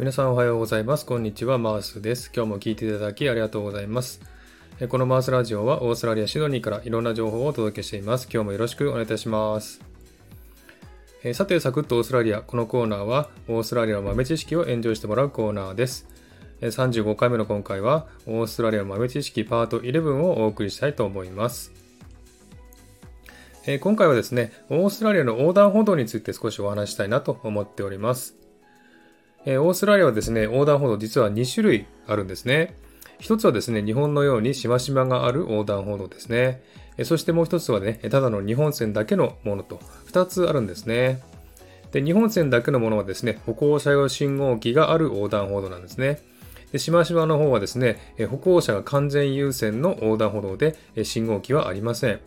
皆さんおはようございます。こんにちは、マースです。今日も聞いていただきありがとうございます。このマースラジオはオーストラリアシドニーからいろんな情報をお届けしています。今日もよろしくお願いいたします。さて、サクッとオーストラリア。このコーナーはオーストラリアの豆知識をエンジョイしてもらうコーナーです。35回目の今回はオーストラリアの豆知識パート11をお送りしたいと思います。今回はですね、オーストラリアの横断歩道について少しお話したいなと思っております。オーストラリアはですね、横断歩道実は2種類あるんですね。一つはですね、日本のようにしましまがある横断歩道ですね。そしてもう一つはね、ただの日本線だけのものと2つあるんですね。で、日本線だけのものはですね、歩行者用信号機がある横断歩道なんですね。で、しましまの方はですね、歩行者が完全優先の横断歩道で信号機はありません。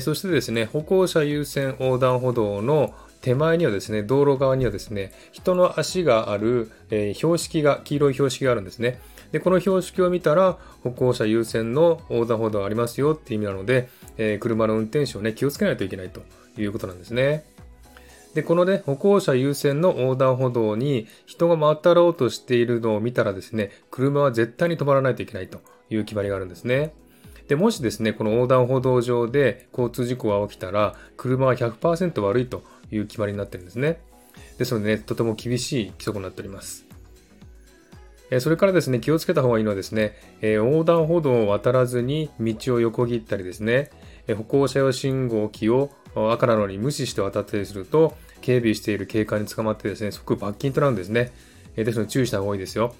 そしてですね、歩行者優先横断歩道の手前にはですね、道路側にはですね、人の足がある、標識が、黄色い標識があるんですね。で、この標識を見たら歩行者優先の横断歩道がありますよっていう意味なので、車の運転手をね、気をつけないといけないということなんですね。で、このね、歩行者優先の横断歩道に人が渡ろうとしているのを見たらですね、車は絶対に止まらないといけないという決まりがあるんですね。で、もしですね、この横断歩道上で交通事故が起きたら、車は 100% 悪いという決まりになってるんですね。ですのでね、とても厳しい規則になっております。それからですね、気をつけた方がいいのはですね、横断歩道を渡らずに道を横切ったりですね、歩行者用信号機を赤なのに無視して渡ったりすると、警備している警官に捕まってですね、即罰金となるんですね。ですので注意した方がいいですよ。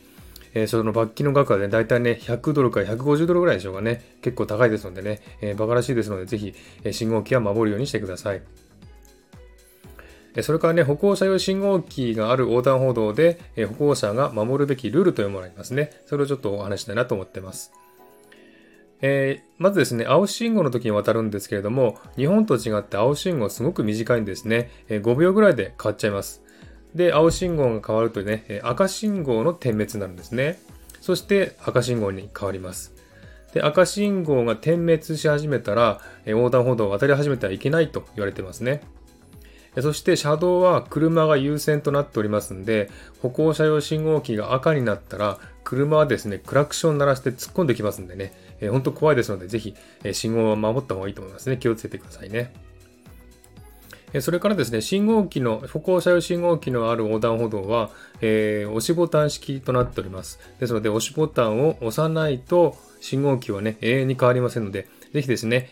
その罰金の額はね、だいたいね、100ドルから150ドルぐらいでしょうかね。結構高いですのでね、馬鹿らしいですので、ぜひ信号機は守るようにしてください。それからね、歩行者用信号機がある横断歩道で、歩行者が守るべきルールというものがありますね。それをちょっとお話したいなと思っています。まずですね、青信号の時に渡るんですけれども、日本と違って青信号すごく短いんですね。5秒ぐらいで変わっちゃいます。で、青信号が変わるとね、赤信号の点滅になるんですね。そして赤信号に変わります。で、赤信号が点滅し始めたら、横断歩道を渡り始めてはいけないと言われてますね。そして車道は車が優先となっておりますんで、歩行者用信号機が赤になったら、車はですね、クラクション鳴らして突っ込んできますんでね、本当怖いですので、ぜひ信号は守った方がいいと思いますね。気をつけてくださいね。それからですね、歩行者用信号機のある横断歩道は、押しボタン式となっております。ですので、押しボタンを押さないと信号機はね、永遠に変わりませんので、ぜひですね、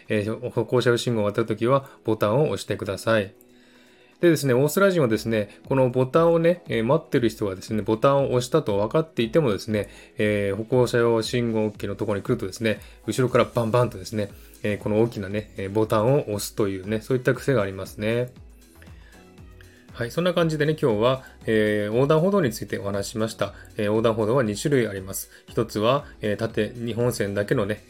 歩行者用信号を渡るときはボタンを押してください。でですね、オーストラリア人はですね、このボタンをね、待ってる人がですね、ボタンを押したと分かっていてもですね、歩行者用信号機のところに来るとですね、後ろからバンバンとですね、この大きなね、ボタンを押すというね、そういった癖がありますね。はい、そんな感じでね、今日は、横断歩道についてお話ししました。横断歩道は2種類あります。一つは、縦2本線だけのね、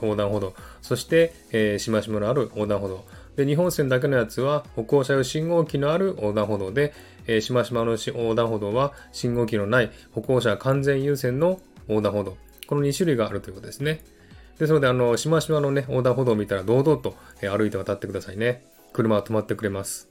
横断歩道。そして、しましまのある横断歩道。で、日本線だけのやつは歩行者用信号機のある横断歩道で、しましまの横断歩道は信号機のない歩行者完全優先の横断歩道。この2種類があるということですね。ですので、しましまのね、横断歩道を見たら堂々と歩いて渡ってくださいね。車は止まってくれます。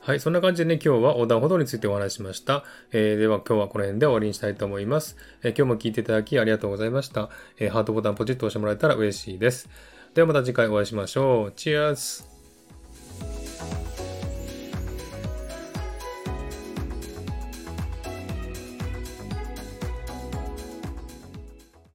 はい、そんな感じでね、今日は横断歩道についてお話ししました。では今日はこの辺で終わりにしたいと思います。今日も聞いていただきありがとうございました。ハートボタンポチッと押してもらえたら嬉しいです。ではまた次回お会いしましょう。チアーズ。